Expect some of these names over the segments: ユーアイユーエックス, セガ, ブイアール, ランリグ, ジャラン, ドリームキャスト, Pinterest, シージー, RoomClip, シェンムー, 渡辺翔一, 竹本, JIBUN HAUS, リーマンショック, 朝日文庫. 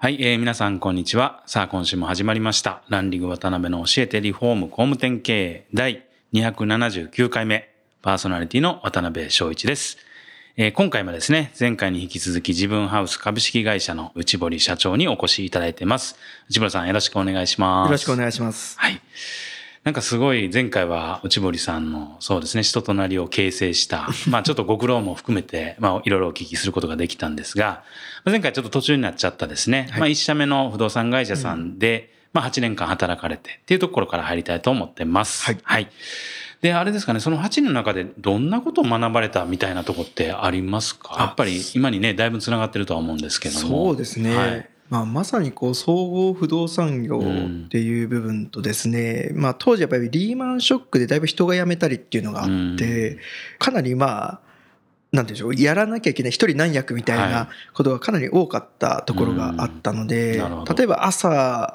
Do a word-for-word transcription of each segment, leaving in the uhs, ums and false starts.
はい、えー、皆さんこんにちは。さあ今週も始まりましたランリグ渡辺の教えてリフォーム工務店経営だいにひゃくななじゅうきゅうかいめ、パーソナリティの渡辺翔一です。えー、今回もですね、前回に引き続きジブンハウス株式会社の内堀社長にお越しいただいてます。内堀さん、よろしくお願いします。よろしくお願いします。はい、なんかすごい前回は内堀さんのそうですね、人となりを形成したまあちょっとご苦労も含めてまあいろいろお聞きすることができたんですが、前回ちょっと途中になっちゃったですね、はい、まあ、いち社目の不動産会社さんで、うん、まあ、はちねんかん働かれてっていうところから入りたいと思ってます。はい。はい、で、あれですかね、そのはちねんの中でどんなことを学ばれたみたいなところってありますか？やっぱり今にね、だいぶつながってるとは思うんですけども。そうですね。はい、まあ、まさにこう総合不動産業っていう部分とですね、うん、まあ、当時やっぱりリーマンショックでだいぶ人が辞めたりっていうのがあって、うん、かなりまあなんでしょう、やらなきゃいけない一人何役みたいなことがかなり多かったところがあったので、はい、例えば朝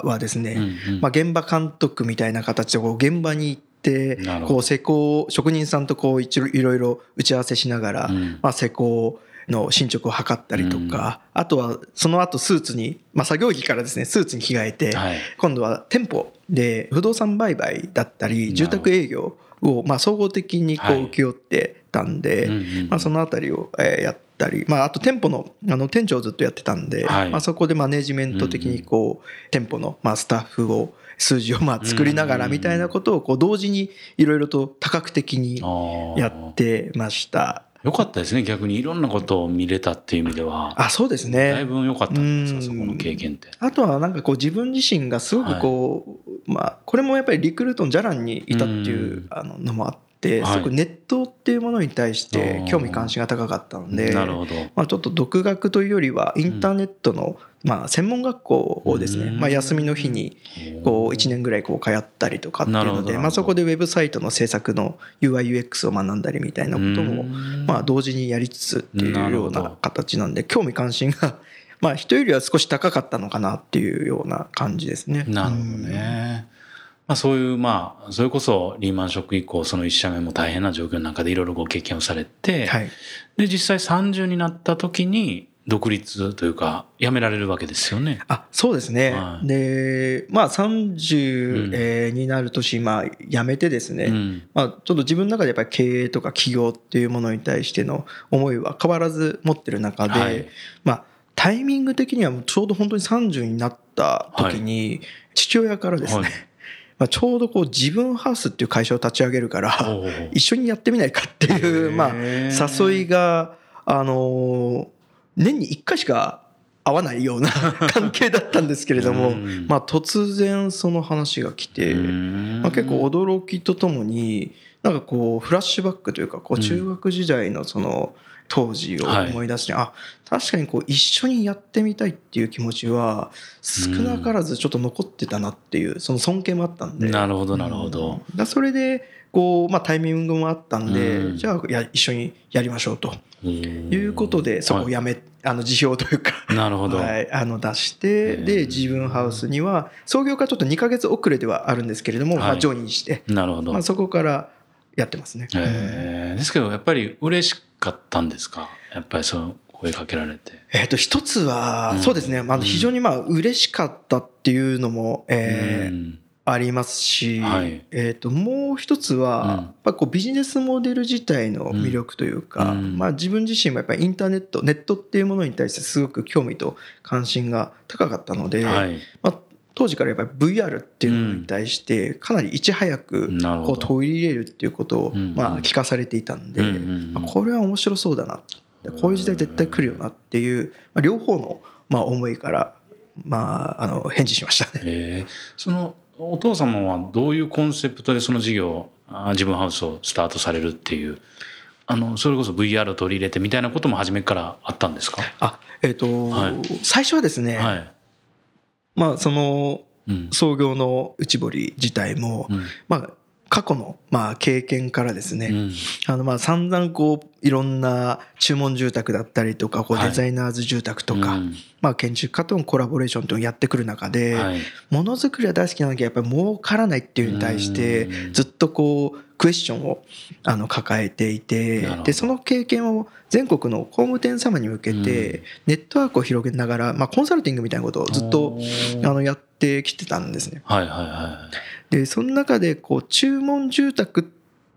はですね、うんうん、まあ、現場監督みたいな形でこう現場に行って、こう施工職人さんとこういろいろ打ち合わせしながら、うん、まあ、施工の進捗を測ったりとか、うん、あとはその後スーツに、まあ、作業着からですねスーツに着替えて、はい、今度は店舗で不動産売買だったり住宅営業をまあ総合的にこう請け負ってたんで、はい、うんうん、まあ、そのあたりをやったり、まあ、あと店舗 の, あの店長をずっとやってたんで、はい、まあ、そこでマネジメント的にこう、うん、店舗のまあスタッフを数字をまあ作りながらみたいなことをこう同時にいろいろと多角的にやってました。良かったですね、逆にいろんなことを見れたっていう意味では。あ、そうですね。だいぶ良かったんですか、そこの経験って。あとはなんかこう自分自身がすごくこう、はい、まあこれもやっぱりリクルートのジャランにいたっていうあののもあって、はい、すごくネットっていうものに対して興味関心が高かったので、なるほど、まあ、ちょっと独学というよりはインターネットの、うん、まあ専門学校をですね、まあ、休みの日にこういちねんぐらいこう通ったりとかっていうので、まあ、そこでウェブサイトの制作の ユーアイユーエックス を学んだりみたいなこともまあ同時にやりつつっていうような形なんで、興味関心がまあ人よりは少し高かったのかなっていうような感じですね。なるほどね。まあ、そういうまあそれこそリーマンショック以降そのいち社目も大変な状況の中でいろいろご経験をされて、はい、で実際さんじゅうになった時に独立というか辞められるわけですよね。あ、そうですね、はい、でまあさんじゅうになる年、うん、まあ、辞めてですね、うん、まあ、ちょっと自分の中でやっぱり経営とか起業っていうものに対しての思いは変わらず持ってる中で、はい、まあ、タイミング的にはちょうど本当にさんじゅうになった時に父親からですね、はいはい、まあ、ちょうどこうジブンハウスっていう会社を立ち上げるから一緒にやってみないかっていうまあ誘いがあの年にいっかいしか会わないような関係だったんですけれども、まあ突然その話が来て、まあ結構驚きとともになんかこうフラッシュバックというか、こう中学時代のその当時を思い出して、はい、あ、確かにこう一緒にやってみたいっていう気持ちは少なからずちょっと残ってたなっていう、その尊敬もあったんで。なるほどなるほど。だそれでこう、まあ、タイミングもあったんで、うん、じゃあや一緒にやりましょうということで、そこをやめ、はい、あの辞表というかなるほど、はい、あの出して、でジブンハウスには創業からちょっとにかげつ遅れではあるんですけれども、はい、まあ、ジョインしてなるほど、まあ、そこからやってますね。えー、ですけどやっぱり嬉しかったんですか、やっぱりその声かけられて。えっと一つは、うん、そうですね、まあ、非常にまあ嬉しかったっていうのも、えーうん、ありますし、はい、えー、ともう一つは、うん、まあ、こうビジネスモデル自体の魅力というか、うん、まあ、自分自身もやっぱりインターネットネットっていうものに対してすごく興味と関心が高かったので、はい、まあ当時からやっぱり ブイアール っていうのに対してかなりいち早くこう取り入れるっていうことをまあ聞かされていたんで、これは面白そうだな、こういう時代絶対来るよなっていう両方のまあ思いからまああの返事しましたね。えー、そのお父様はどういうコンセプトでその事業ジブンハウスをスタートされるっていう、あのそれこそ ブイアール を取り入れてみたいなことも初めからあったんですか？あ、えーとはい、最初はですね、はい、まあ、その創業の内堀自体も、うん、まあ過去のまあ経験からですね、うん、あのまあ散々こういろんな注文住宅だったりとかこうデザイナーズ住宅とか、はいうんまあ、建築家とのコラボレーションというのをやってくる中で、はい、ものづくりは大好きなのにやっぱり儲からないっていうに対してずっとこうクエスチョンをあの抱えていて、でその経験を全国の工務店様に向けてネットワークを広げながら、まあ、コンサルティングみたいなことをずっとあのやってきてたんですね、はいはいはい、でその中でこう注文住宅っ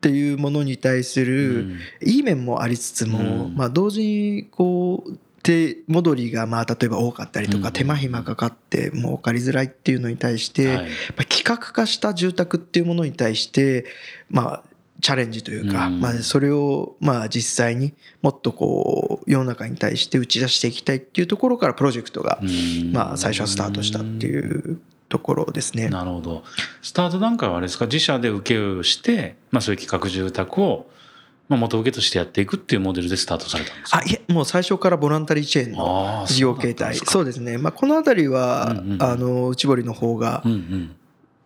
ていうものに対するいい面もありつつも、うんまあ、同時にこう手戻りがまあ例えば多かったりとか手間暇かかってもう儲かりづらいっていうのに対してやっぱ企画化した住宅っていうものに対してまあチャレンジというかまあそれをまあ実際にもっとこう世の中に対して打ち出していきたいっていうところからプロジェクトがまあ最初はスタートしたっていうところですね。なるほど。スタート段階はあれですか、自社で請け負いをしてまあそういう企画住宅をまあ、元請けとしてやっていくっていうモデルでスタートされたんですか。あ、いや、もう最初からボランタリーチェーンの事業形態。そうですね、まあ、このあたりは、うんうん、あの内堀の方が、うんうん、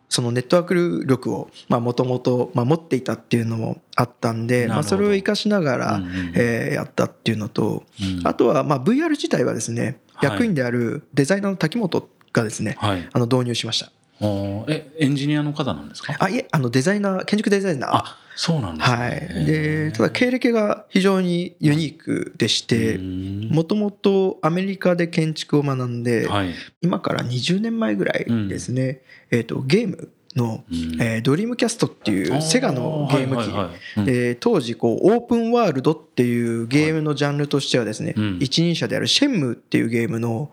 そのネットワーク力をもともと持っていたっていうのもあったんで、まあ、それを生かしながら、うんうんえー、やったっていうのと、うん、あとはまあ ブイアール 自体はですね、はい、役員であるデザイナーの滝本がですね、はい、あの導入しました。えエンジニアの方なんですか。あいえあのデザイナー、建築デザイナー。あそうなんですね、はい、でただ経歴が非常にユニークでして、もともとアメリカで建築を学んで、はい、今からにじゅうねんまえぐらいですね、うんえー、とゲームの、うんえー、ドリームキャストっていうセガのゲーム機、はいはいはいうん、で当時こうオープンワールドっていうゲームのジャンルとしてはですね、はい、一人者であるシェンムーっていうゲームの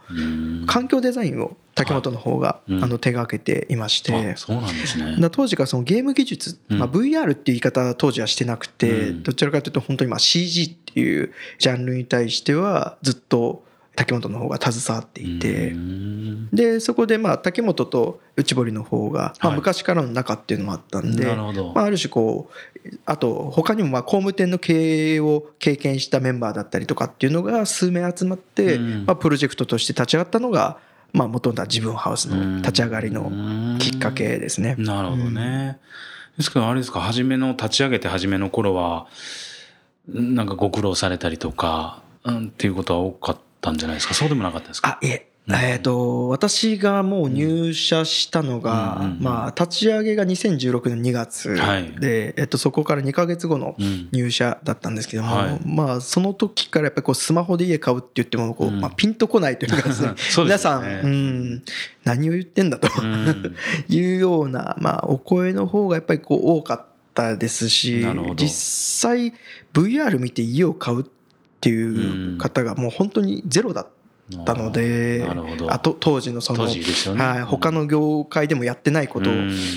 環境デザインを竹本の方が、はいうん、あの手がけていまして、そうなんですね。だ当時からそのゲーム技術、まあ、ブイアール っていう言い方は当時はしてなくて、うん、どちらかというと本当にまあ シージー っていうジャンルに対してはずっと竹本の方が携わっていて、でそこでまあ竹本と内堀の方がまあ昔からの仲っていうのもあったんで、はい、なるほど。まあ、ある種こうあと他にもまあ工務店の経営を経験したメンバーだったりとかっていうのが数名集まって、まあ、プロジェクトとして立ち上がったのがまあ元々はJIBUN HAUSの立ち上がりのきっかけですね。なるほどね。ですからあれですか、初めの立ち上げて初めの頃はなんかご苦労されたりとか、うん、っていうことは多かったたんじゃないですか。そうでもなかったですか。あ、いえ、うん、えーと、私がもう入社したのが、うんうんうん、まあ、立ち上げがにせんじゅうろくねんにがつで、はいえー、とそこからにかげつごの入社だったんですけども、うんはい、まあ、その時からやっぱりこうスマホで家買うって言ってもこう、うんまあ、ピンとこないというかですね、そうですよね、皆さん、うん、何を言ってんだというような、まあ、お声の方がやっぱりこう多かったですし、実際 ブイアール 見て家を買うってっていう方がもう本当にゼロだったので、うん、あと当時のその、当時ですよね、はい、他の業界でもやってないことを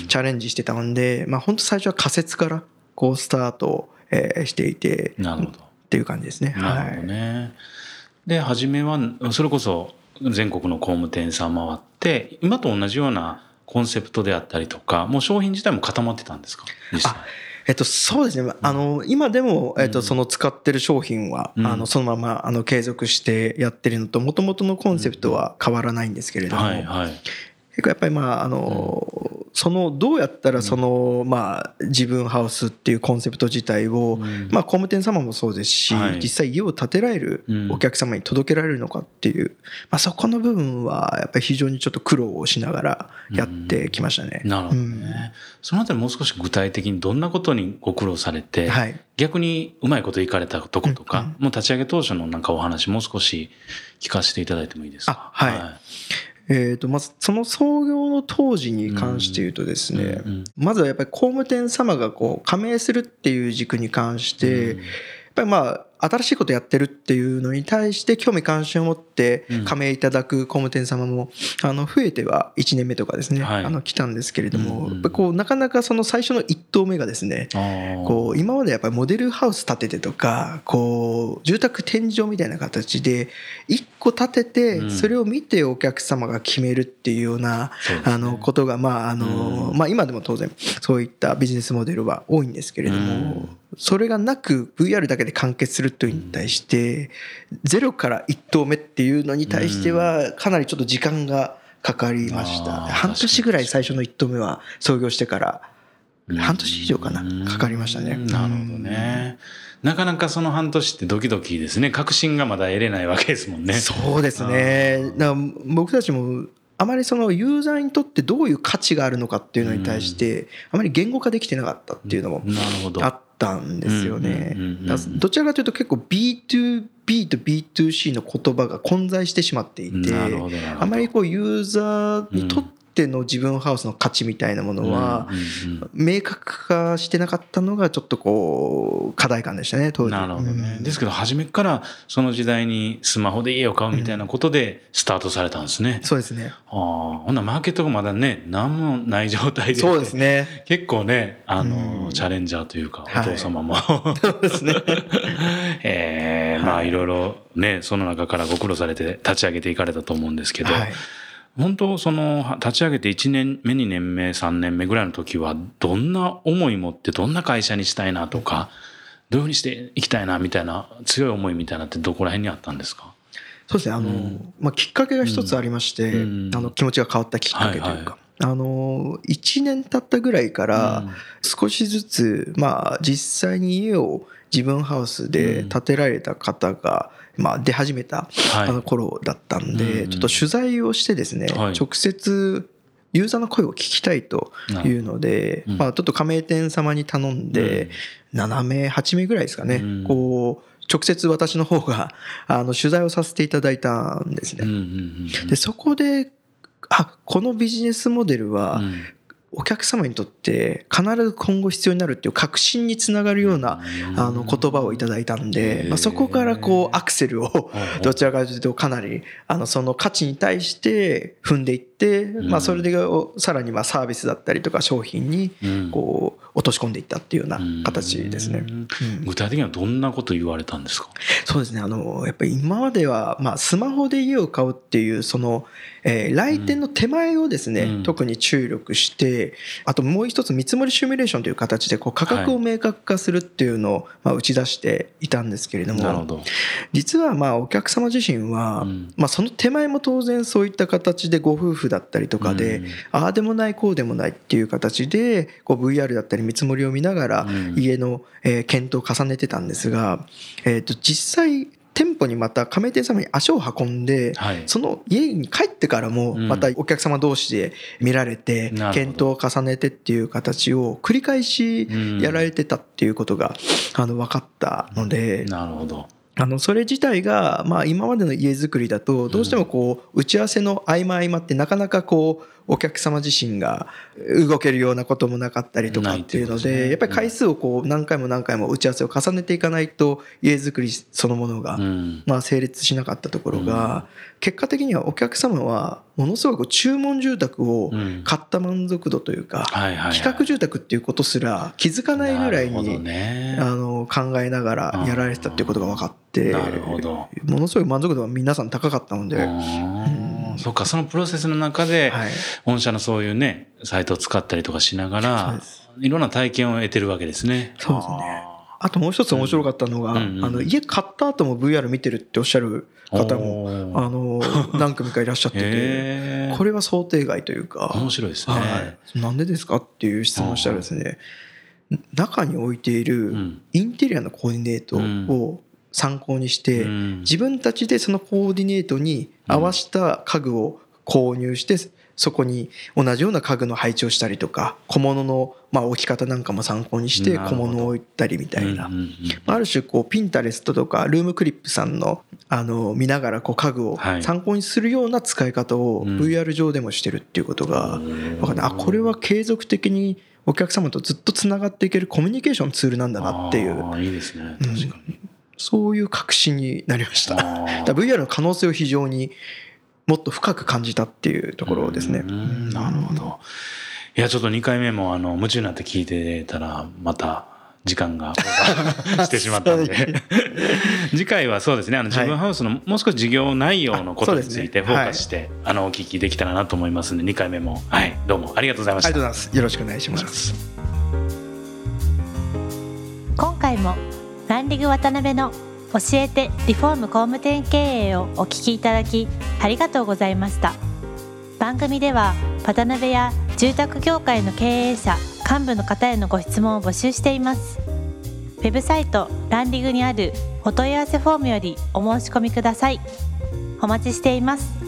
チャレンジしてたんで、うん、まあ本当最初は仮説からこうスタートしていて、なるほどっていう感じですね。なるほどね、はい、で初めはそれこそ全国の工務店さん回って今と同じようなコンセプトであったりとか、もう商品自体も固まってたんですか。実際えっと、そうですね、あの今でも、えっと、その使ってる商品は、うん、あのそのままあの継続してやってるのと、もともとのコンセプトは変わらないんですけれども、うんはいはい、結構やっぱりまああの、うん、そのどうやったらその、うん、まあJIBUN HAUSっていうコンセプト自体を、うん、まあ工務店様もそうですし、はい、実際家を建てられるお客様に届けられるのかっていう、うんまあ、そこの部分はやっぱり非常にちょっと苦労をしながらやってきましたね、うん、なるほどね、うん、そのあたりもう少し具体的にどんなことにご苦労されて、はい、逆にうまいこといかれたとことか、うんうん、もう立ち上げ当初のなんかお話もう少し聞かせていただいてもいいですか。あ、はい、はい、えーとまずその創業の当時に関して言うとですね、うんうん、まずはやっぱり工務店様がこう加盟するっていう軸に関して、うん、やっぱりまあ新しいことやってるっていうのに対して興味関心を持って加盟いただく工務店様もあの増えてはいちねんめとかですね、はい、あの来たんですけれども、うんうん、こうなかなかその最初のいっ棟目がですね、こう今までやっぱりモデルハウス建ててとかこう住宅天井みたいな形でいっこ建ててそれを見てお客様が決めるっていうようなあのことがまああのまあ今でも当然そういったビジネスモデルは多いんですけれども、それがなく ブイアール だけで完結するというに対してゼロからいっ棟目っていうのに対してはかなりちょっと時間がかかりました。半年ぐらい最初のいっ棟目は創業してから半年以上かなかかりましたね。なるほどね。なかなかその半年ってドキドキですね。確信がまだ得れないわけですもんね。そうですね。だから僕たちもあまりそのユーザーにとってどういう価値があるのかっていうのに対してあまり言語化できてなかったっていうのもあったんですよね。どちらかというと結構 ビーツービー と ビーツーシー の言葉が混在してしまっていて、あまりこうユーザーにとっての自分ハウスの価値みたいなものは明確化してなかったのがちょっとこう課題感でしたね当時。なるほどね。ですけど初めからその時代にスマホで家を買うみたいなことでスタートされたんですね。うん、そうですね。ああ、ほんなマーケットがまだね何もない状態で、そうですね。結構ねあの、うん、チャレンジャーというかお父様も、はい、そうですね。えー、まあいろいろねその中からご苦労されて立ち上げていかれたと思うんですけど。はい、本当その立ち上げていちねんめにねんめさんねんめぐらいの時はどんな思い持ってどんな会社にしたいなとかどういうふうにしていきたいなみたいな強い思いみたいなってどこら辺にあったんですか？そうですね、あの、うんまあ、きっかけが一つありまして、うん、あの気持ちが変わったきっかけというか、はいはい、あのいちねん経ったぐらいから少しずつ、まあ、実際に家を自分ハウスで建てられた方が、まあ、出始めたあの頃だったんで、はい、ちょっと取材をしてですね、はい、直接ユーザーの声を聞きたいというので、まあ、ちょっと加盟店様に頼んでななめいはちめいぐらいですかね、うん、こう直接私の方があの取材をさせていただいたんですね。でそこであこのビジネスモデルは、うんお客様にとって必ず今後必要になるっていう確信につながるようなあの言葉をいただいたんで、まあそこからこうアクセルをどちらかというとかなりあのその価値に対して踏んでいって、まあそれでさらにまあサービスだったりとか商品にこう落とし込んでいったっていうような形ですね。うんうん、具体的にはどんなこと言われたんですか？そうですね、あのやっぱり今まではまあスマホで家を買うっていうそのえ来店の手前をですね、うん、特に注力して、あともう一つ見積もりシミュレーションという形でこう価格を明確化するっていうのをまあ打ち出していたんですけれども、はい、実はまあお客様自身はまあその手前も当然そういった形でご夫婦だったりとかで、うん、ああでもないこうでもないっていう形でこう ブイアール だったり見積もりを見ながら家のえ検討を重ねてたんですが、えーと実際店舗にまた加盟店様に足を運んで、はい、その家に帰ってからもまたお客様同士で見られて、うん、検討を重ねてっていう形を繰り返しやられてたっていうことが、うん、あの分かったので、うん、なるほど、あのそれ自体がまあ今までの家づくりだとどうしてもこう打ち合わせの合間合間ってなかなかこうお客様自身が動けるようなこともなかったりとかっていうので、やっぱり回数をこう何回も何回も打ち合わせを重ねていかないと家づくりそのものがまあ成立しなかったところが、結果的にはお客様はものすごく注文住宅を買った満足度というか企画住宅っていうことすら気づかないぐらいにあの考えながらやられてたっていうことが分かって、ものすごい満足度は皆さん高かったので、うん、そうか、そのプロセスの中で、はい、御社のそういうねサイトを使ったりとかしながらいろんな体験を得てるわけですね。そうですね。あともう一つ面白かったのが、うんうんうん、あの家買った後も ブイアール 見てるっておっしゃる方もあの何組かいらっしゃっててこれは想定外というか面白いですね。はい、なんでですかっていう質問したらですね、中に置いているインテリアのコーディネートを参考にして、うん、自分たちでそのコーディネートに合わせた家具を購入して、そこに同じような家具の配置をしたりとか小物のまあ置き方なんかも参考にして小物を置いたりみたいな、ある種こう Pinterest とか RoomClip さんのあの見ながらこう家具を参考にするような使い方を ブイアール 上でもしてるっていうことが分かって、あこれは継続的にお客様とずっとつながっていけるコミュニケーションツールなんだなっていう。あいいですね、確かに、うん、そういう確信になりました。ブイアール の可能性を非常にもっと深く感じたっていうところですね。うん、なるほど。いやちょっとにかいめもあの夢中になって聞いてたらまた時間がしてしまったので次回はそうですね、あの自分ハウスのもう少し事業内容のことについてフォーカスしてあのお聞きできたらなと思いますので、にかいめもはいどうもありがとうございました。ありがとうございます。よろしくお願いします。今回もランディング渡辺の教えてリフォーム工務店経営をお聞きいただきありがとうございました。番組ではパタナベや住宅業界の経営者幹部の方へのご質問を募集しています。ウェブサイトランディングにあるお問い合わせフォームよりお申し込みください。お待ちしています。